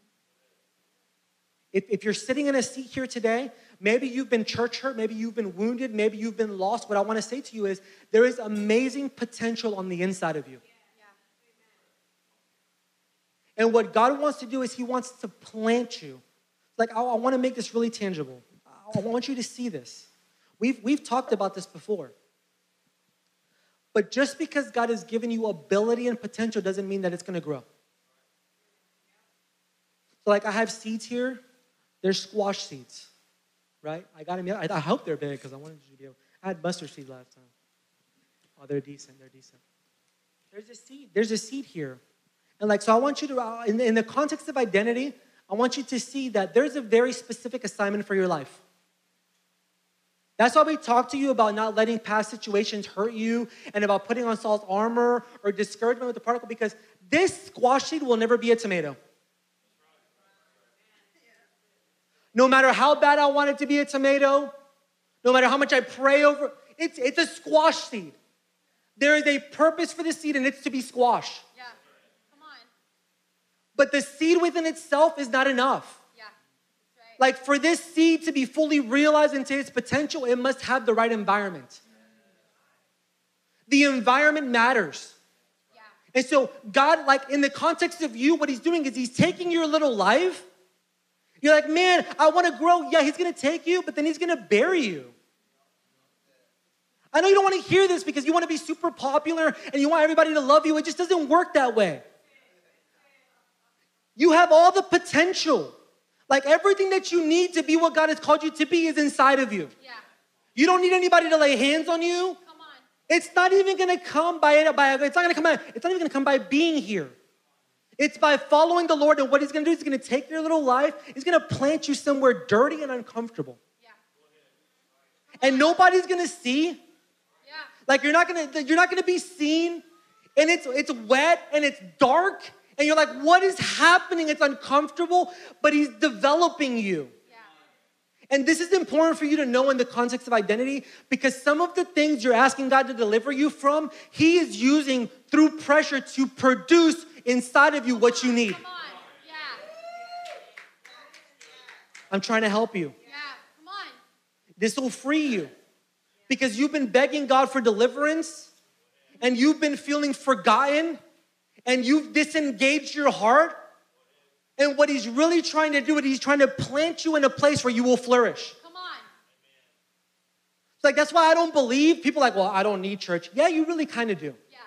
If, if you're sitting in a seat here today, maybe you've been church hurt, maybe you've been wounded, maybe you've been lost. What I want to say to you is there is amazing potential on the inside of you. Yeah. Yeah. And what God wants to do is he wants to plant you. Like, I, I want to make this really tangible. I, I want you to see this. We've, we've talked about this before. But just because God has given you ability and potential doesn't mean that it's going to grow. So like I have seeds here. They're squash seeds, right? I got them. I hope they're big because I wanted you to be able. I had mustard seed last time. Oh, they're decent. They're decent. There's a seed. There's a seed here. And like, so I want you to, in the, in the context of identity, I want you to see that there's a very specific assignment for your life. That's why we talk to you about not letting past situations hurt you and about putting on Saul's armor or discouragement with the particle, because this squash seed will never be a tomato. No matter how bad I want it to be a tomato, no matter how much I pray over, it's, it's a squash seed. There is a purpose for the seed, and it's to be squash. Yeah, come on. But the seed within itself is not enough. Like, for this seed to be fully realized into its potential, it must have the right environment. The environment matters. Yeah. And so God, like, in the context of you, what he's doing is he's taking your little life. You're like, man, I want to grow. Yeah, he's going to take you, but then he's going to bury you. I know you don't want to hear this because you want to be super popular and you want everybody to love you. It just doesn't work that way. You have all the potential. Like, everything that you need to be what God has called you to be is inside of you. Yeah. You don't need anybody to lay hands on you. Come on. It's not even going to come by, by it's not going to come by, it's not even going to come by being here. It's by following the Lord, and what he's going to do is he's going to take your little life. He's going to plant you somewhere dirty and uncomfortable. Yeah. And nobody's going to see. Yeah. Like you're not going to you're not going to be seen, and it's it's wet and it's dark, and you're like, what is happening? It's uncomfortable, but he's developing you. And this is important for you to know in the context of identity, because some of the things you're asking God to deliver you from, he is using through pressure to produce inside of you what you need. Come on. Yeah. I'm trying to help you. Yeah. Come on. This will free you, because you've been begging God for deliverance, and you've been feeling forgotten, and you've disengaged your heart. And what he's really trying to do is he's trying to plant you in a place where you will flourish. Come on. It's like, that's why I don't believe. People are like, well, I don't need church. Yeah, you really kind of do. Yeah.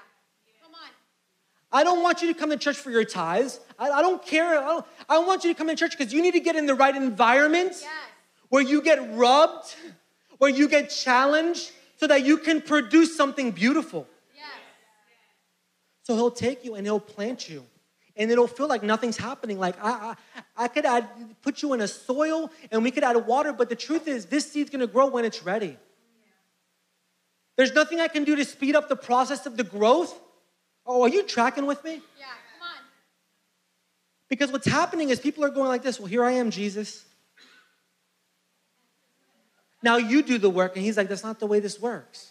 Come on. I don't want you to come to church for your tithes. I, I don't care. I, don't, I want you to come to church because you need to get in the right environment. Yes. Where you get rubbed, where you get challenged, so that you can produce something beautiful. Yes. So he'll take you and he'll plant you. And it'll feel like nothing's happening. Like I, I, I could add, put you in a soil and we could add water, but the truth is this seed's gonna grow when it's ready. Yeah. There's nothing I can do to speed up the process of the growth. Oh, are you tracking with me? Yeah, come on. Because what's happening is people are going like this. Well, here I am, Jesus. Now you do the work. And he's like, that's not the way this works.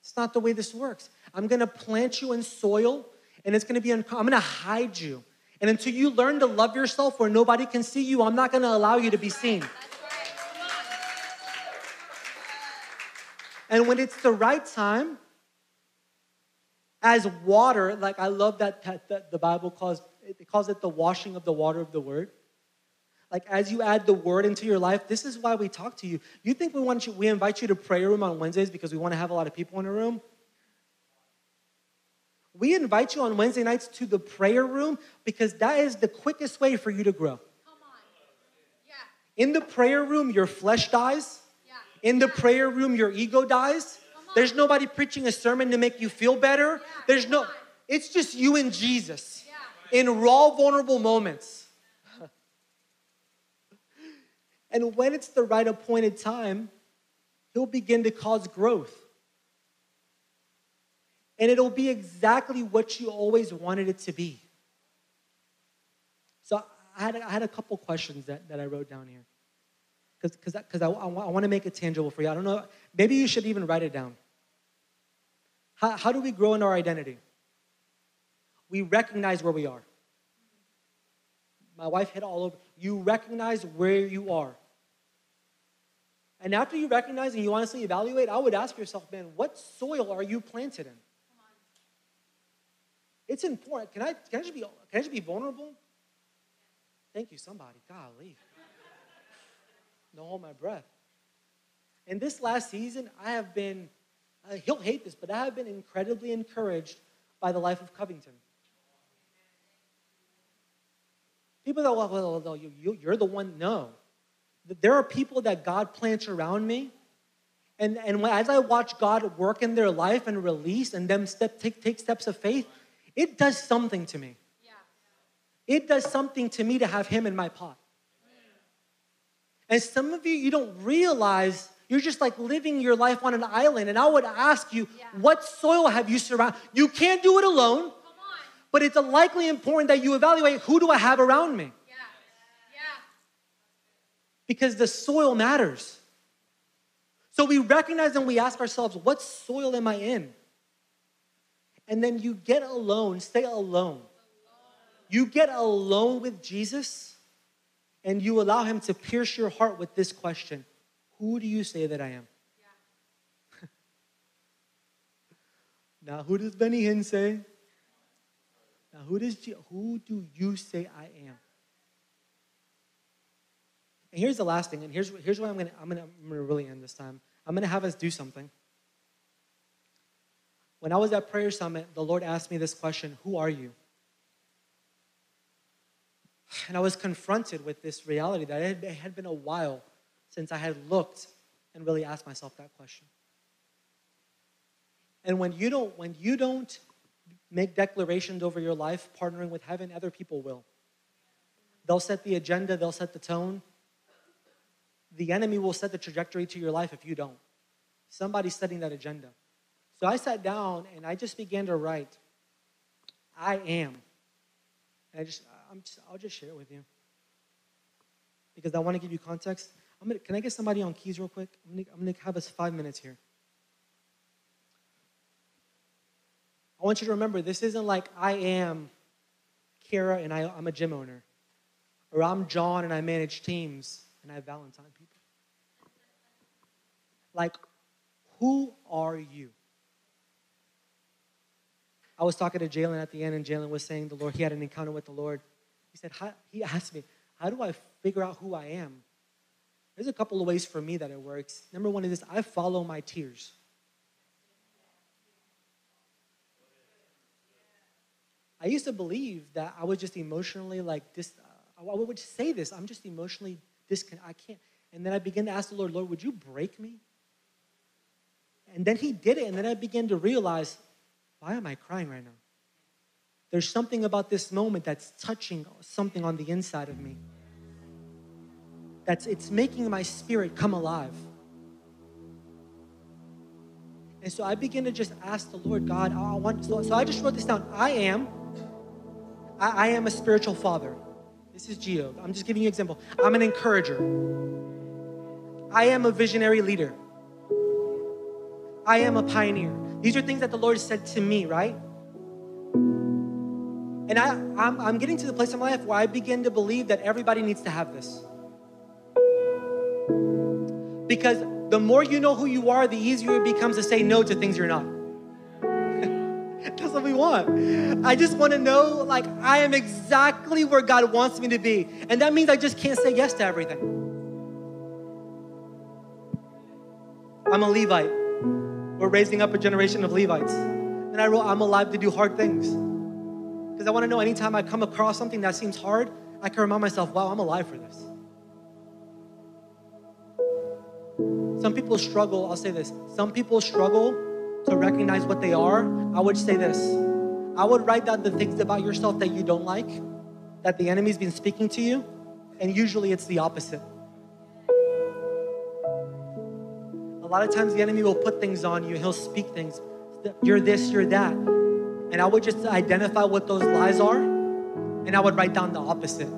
It's not the way this works. I'm gonna plant you in soil. And it's going to be, I'm going to hide you. And until you learn to love yourself where nobody can see you, I'm not going to allow you to be seen. That's right. That's right. And when it's the right time, as water, like I love that, that, that the Bible calls it, calls it the washing of the water of the word. Like as you add the word into your life, this is why we talk to you. You think we want you, we invite you to prayer room on Wednesdays because we want to have a lot of people in a room? We invite you on Wednesday nights to the prayer room because that is the quickest way for you to grow. Come on. Yeah. In the prayer room, your flesh dies. Yeah. In the yeah. prayer room, your ego dies. There's nobody preaching a sermon to make you feel better. Yeah. There's no, it's just you and Jesus yeah. in raw, vulnerable moments. And when it's the right appointed time, he'll begin to cause growth. And it'll be exactly what you always wanted it to be. So I had a, I had a couple questions that, that I wrote down here. Because because I, I, I want to make it tangible for you. I don't know. Maybe you should even write it down. How, how do we grow in our identity? We recognize where we are. My wife hit all over. You recognize where you are. And after you recognize and you honestly evaluate, I would ask yourself, man, what soil are you planted in? It's important. Can I, can I just be, can I just be vulnerable? Thank you, somebody. Golly. Don't hold my breath. And this last season, I have been, uh, he'll hate this, but I have been incredibly encouraged by the life of Covington. People that, well, well, well you, you, you're the one, no. There are people that God plants around me. And, and when, as I watch God work in their life and release and them step, take, take steps of faith, it does something to me. Yeah. It does something to me to have him in my pot. Yeah. And some of you, you don't realize you're just like living your life on an island. And I would ask you, yeah. what soil have you surrounded? You can't do it alone. Come on. But it's likely important that you evaluate, who do I have around me? Because the soil matters. So we recognize and we ask ourselves, what soil am I in? And then you get alone, stay alone. You get alone with Jesus and you allow him to pierce your heart with this question. Who do you say that I am? Yeah. Now, who does Benny Hinn say? Now, who does Gio, who do you say I am? And here's the last thing, and here's here's where I'm gonna I'm gonna I'm gonna really end this time. I'm gonna have us do something. When I was at Prayer Summit, the Lord asked me this question: who are you? And I was confronted with this reality that it had been a while since I had looked and really ask myself that question. And when you don't, when you don't make declarations over your life, partnering with heaven, other people will. They'll set the agenda, they'll set the tone. The enemy will set the trajectory to your life if you don't. Somebody's setting that agenda. So I sat down and I just began to write, I am. And I just, I'm just I'll just share it with you. Because I want to give you context. I'm gonna, can I get somebody on keys real quick? I'm gonna, I'm gonna have us five minutes here. I want you to remember, this isn't like I am Kara and I, I'm a gym owner. Or I'm John and I manage teams and I Valentine people. Like, who are you? I was talking to Jalen at the end, and Jalen was saying the Lord, he had an encounter with the Lord. He said, how, he asked me, how do I figure out who I am? There's a couple of ways for me that it works. Number one is this, I follow my tears. I used to believe that I was just emotionally like this. Uh, I would say this, I'm just emotionally disconnected. I can't. And then I began to ask the Lord, Lord, would you break me? And then he did it. And then I began to realize, why am I crying right now? There's something about this moment that's touching something on the inside of me. That's, it's making my spirit come alive. And so I began to just ask the Lord, God, I want, so, so I just wrote this down. I am, I, I am a spiritual father. This is Gio. I'm just giving you an example. I'm an encourager. I am a visionary leader. I am a pioneer. These are things that the Lord said to me, right? And I, I'm, I'm getting to the place in my life where I begin to believe that everybody needs to have this. Because the more you know who you are, the easier it becomes to say no to things you're not. That's what we want. I just want to know, like, I am exactly where God wants me to be. And that means I just can't say yes to everything. I'm a Levite. We're raising up a generation of Levites. And I wrote, I'm alive to do hard things. Because I want to know anytime I come across something that seems hard, I can remind myself, wow, I'm alive for this. Some people struggle, I'll say this. Some people struggle to recognize what they are. I would say this. I would write down the things about yourself that you don't like, that the enemy's been speaking to you, and usually it's the opposite. A lot of times the enemy will put things on you. He'll speak things. You're this, you're that. And I would just identify what those lies are, and I would write down the opposite.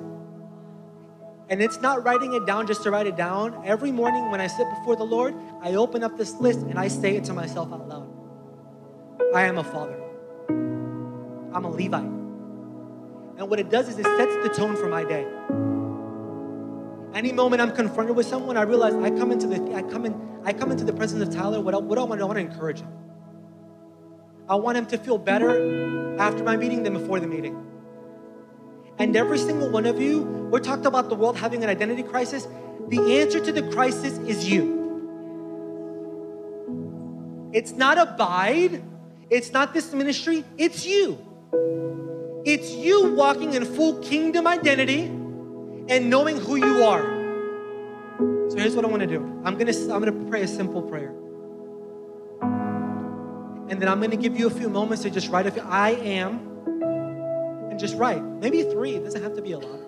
And it's not writing it down just to write it down. Every morning when I sit before the Lord, I open up this list and I say it to myself out loud. I am a father. I'm a Levite. And what it does is it sets the tone for my day. Any moment I'm confronted with someone, I realize I come into the I come in I come into the presence of Tyler. What I, what I want to do, I want to encourage him. I want him to feel better after my meeting than before the meeting. And every single one of you, we're talking about the world having an identity crisis. The answer to the crisis is you. It's not Abide. It's not this ministry. It's you. It's you walking in full kingdom identity and knowing who you are. So here's what I want to do. I'm going to I'm going to pray a simple prayer. And then I'm going to give you a few moments to just write a few, I am. Just write. Maybe three. It doesn't have to be a lot.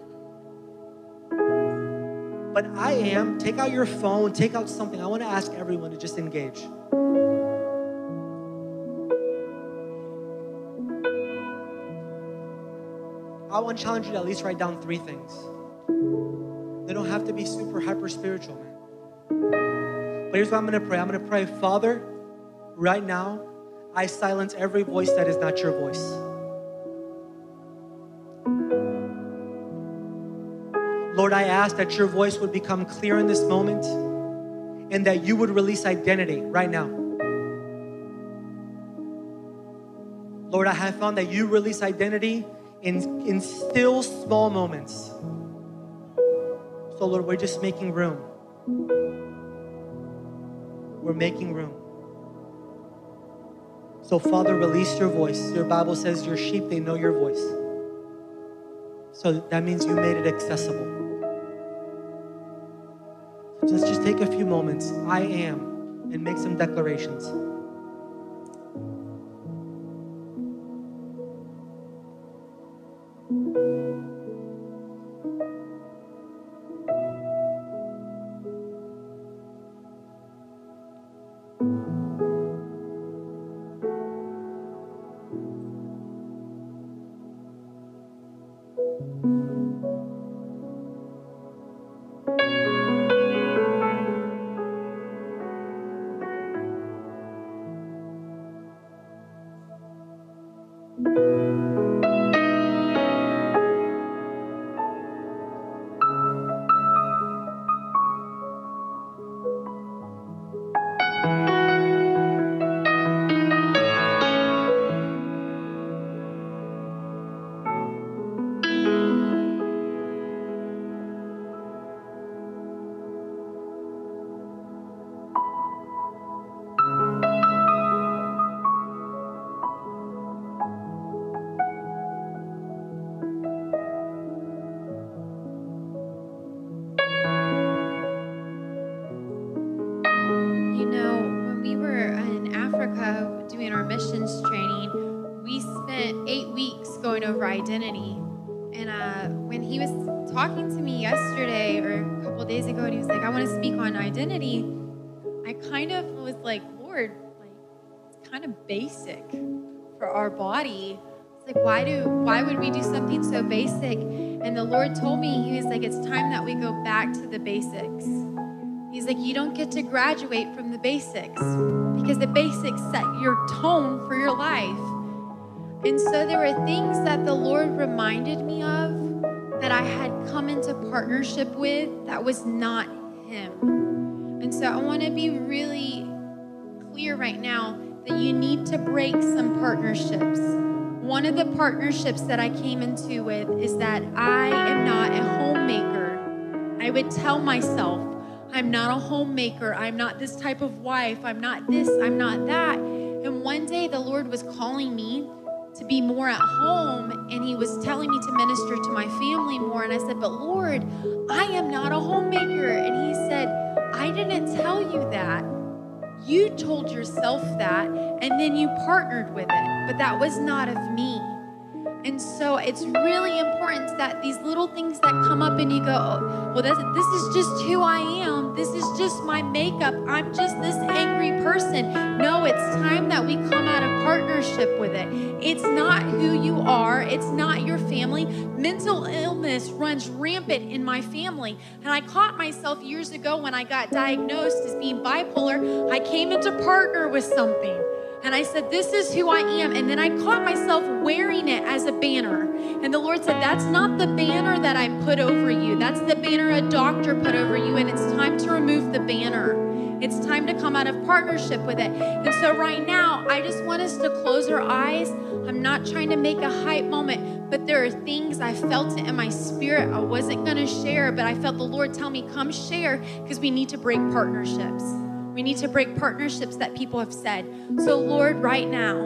But I am. Take out your phone. Take out something. I want to ask everyone to just engage. I want to challenge you to at least write down three things. They don't have to be super hyper spiritual, man. But here's what I'm going to pray. I'm going to pray, Father, right now, I silence every voice that is not your voice. Lord, I ask that your voice would become clear in this moment and that you would release identity right now. Lord, I have found that you release identity in, in still small moments. So, Lord, we're just making room. We're making room. So, Father, release your voice. Your Bible says your sheep, they know your voice. So that means you made it accessible. So let's just take a few moments, I am, and make some declarations. Identity. And uh, when he was talking to me yesterday or a couple days ago, and he was like, I want to speak on identity, I kind of was like, Lord, like, it's kind of basic for our body. It's like, why do, why would we do something so basic? And the Lord told me, he was like, it's time that we go back to the basics. He's like, you don't get to graduate from the basics because the basics set your tone for your life. And so there were things that the Lord reminded me of that I had come into partnership with that was not Him. And so I want to be really clear right now that you need to break some partnerships. One of the partnerships that I came into with is that I am not a homemaker. I would tell myself, I'm not a homemaker. I'm not this type of wife. I'm not this. I'm not that. And one day the Lord was calling me to be more at home, and he was telling me to minister to my family more. And I said, but Lord, I am not a homemaker. And he said, I didn't tell you that. You told yourself that, and then you partnered with it, but that was not of me. And so it's really important that these little things that come up and you go, oh, well, that's, this is just who I am. This is just my makeup. I'm just this angry person. No, it's time that we come out of partnership with it. It's not who you are. It's not your family. Mental illness runs rampant in my family. And I caught myself years ago when I got diagnosed as being bipolar. I came into partner with something. And I said, this is who I am. And then I caught myself wearing it as a banner. And the Lord said, that's not the banner that I put over you. That's the banner a doctor put over you. And it's time to remove the banner. It's time to come out of partnership with it. And so right now, I just want us to close our eyes. I'm not trying to make a hype moment, but there are things I felt in my spirit I wasn't going to share, but I felt the Lord tell me, come share, because we need to break partnerships. We need to break partnerships that people have said. So, Lord, right now,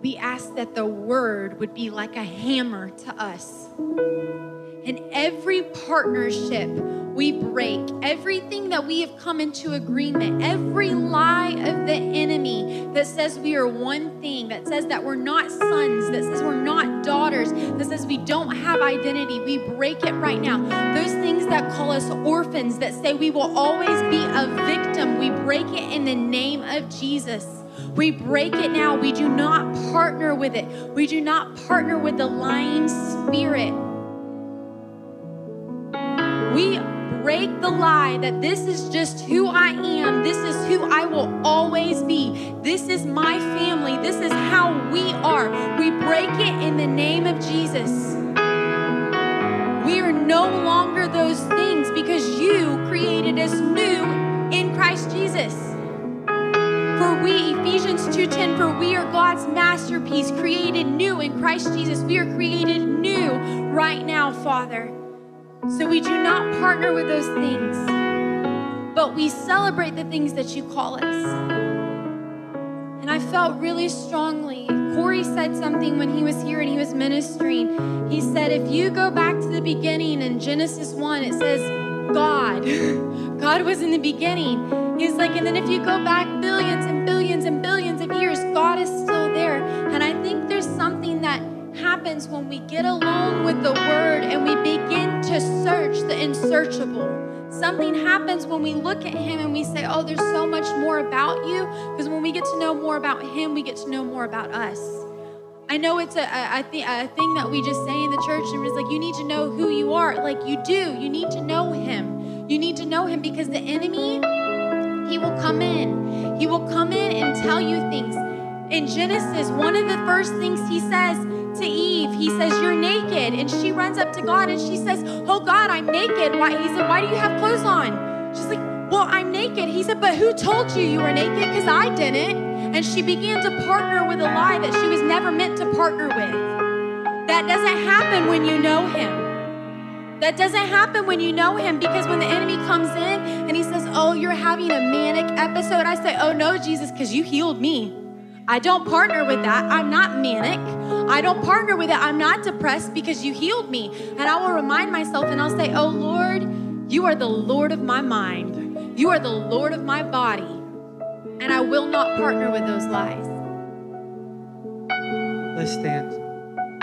we ask that the word would be like a hammer to us. And every partnership we break, everything that we have come into agreement, every lie of the enemy that says we are one thing, that says that we're not sons, that says we're not daughters, that says we don't have identity, we break it right now. Those things that call us orphans, that say we will always be a victim, we break it in the name of Jesus. We break it now. We do not partner with it. We do not partner with the lying spirit. We break the lie that this is just who I am. This is who I will always be. This is my family. This is how we are. We break it in the name of Jesus. We are no longer those things because you created us new in Christ Jesus. For we, Ephesians two ten, for we are God's masterpiece, created new in Christ Jesus. We are created new right now, Father. So we do not partner with those things, but we celebrate the things that you call us. And I felt really strongly, Corey said something when he was here and he was ministering. He said, if you go back to the beginning in Genesis one, it says, God. God was in the beginning. He's like, and then if you go back billions and billions and billions of years, God is still there. And I think there's something that happens when we get alone with the Word and we begin to search the unsearchable. Something happens when we look at Him and we say, oh, there's so much more about you. Because when we get to know more about Him, we get to know more about us. I know it's a, a, a, th- a thing that we just say in the church, and it's like, you need to know who you are. Like, you do. You need to know Him. You need to know Him, because the enemy, he will come in. He will come in and tell you things. In Genesis, one of the first things he says to Eve, he says, you're naked. And she runs up to God and she says, oh God, I'm naked. Why? He said, why do you have clothes on? She's like, well, I'm naked. He said, but who told you you were naked? Because I didn't. And she began to partner with a lie that she was never meant to partner with. That doesn't happen when you know Him. That doesn't happen when you know Him, because when the enemy comes in and he says, oh, you're having a manic episode, I say, oh no, Jesus, because you healed me. I don't partner with that. I'm not manic. I don't partner with it. I'm not depressed, because you healed me. And I will remind myself and I'll say, oh Lord, you are the Lord of my mind. You are the Lord of my body. And I will not partner with those lies. Let's stand.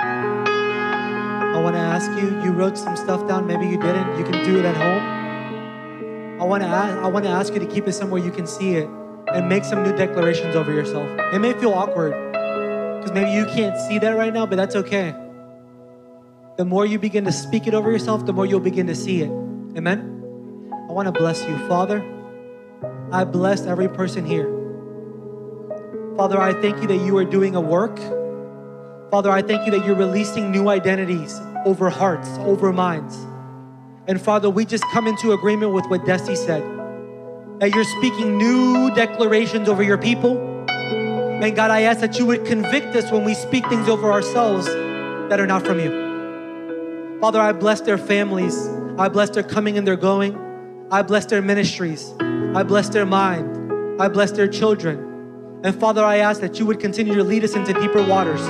I want to ask you, you wrote some stuff down. Maybe you didn't. You can do it at home. I want to ask, I want to ask you to keep it somewhere you can see it. And make some new declarations over yourself. It may feel awkward, because maybe you can't see that right now, but that's okay. The more you begin to speak it over yourself, the more you'll begin to see it. Amen? I want to bless you. Father, I bless every person here. Father, I thank you that you are doing a work. Father, I thank you that you're releasing new identities over hearts, over minds. And Father, we just come into agreement with what Desi said. That you're speaking new declarations over your people. And God, I ask that you would convict us when we speak things over ourselves that are not from you. Father, I bless their families. I bless their coming and their going. I bless their ministries. I bless their mind. I bless their children. And Father, I ask that you would continue to lead us into deeper waters,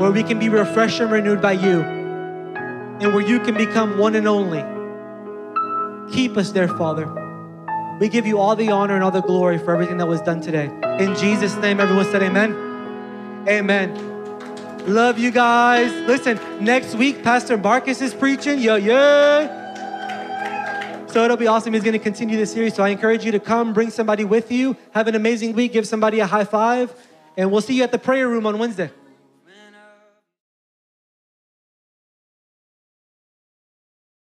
where we can be refreshed and renewed by you, and where you can become one and only. Keep us there, Father. We give you all the honor and all the glory for everything that was done today. In Jesus' name, everyone said amen. Amen. Love you guys. Listen, next week, Pastor Marcus is preaching. Yo, yeah. So it'll be awesome. He's going to continue this series. So I encourage you to come, bring somebody with you. Have an amazing week. Give somebody a high five. And we'll see you at the prayer room on Wednesday.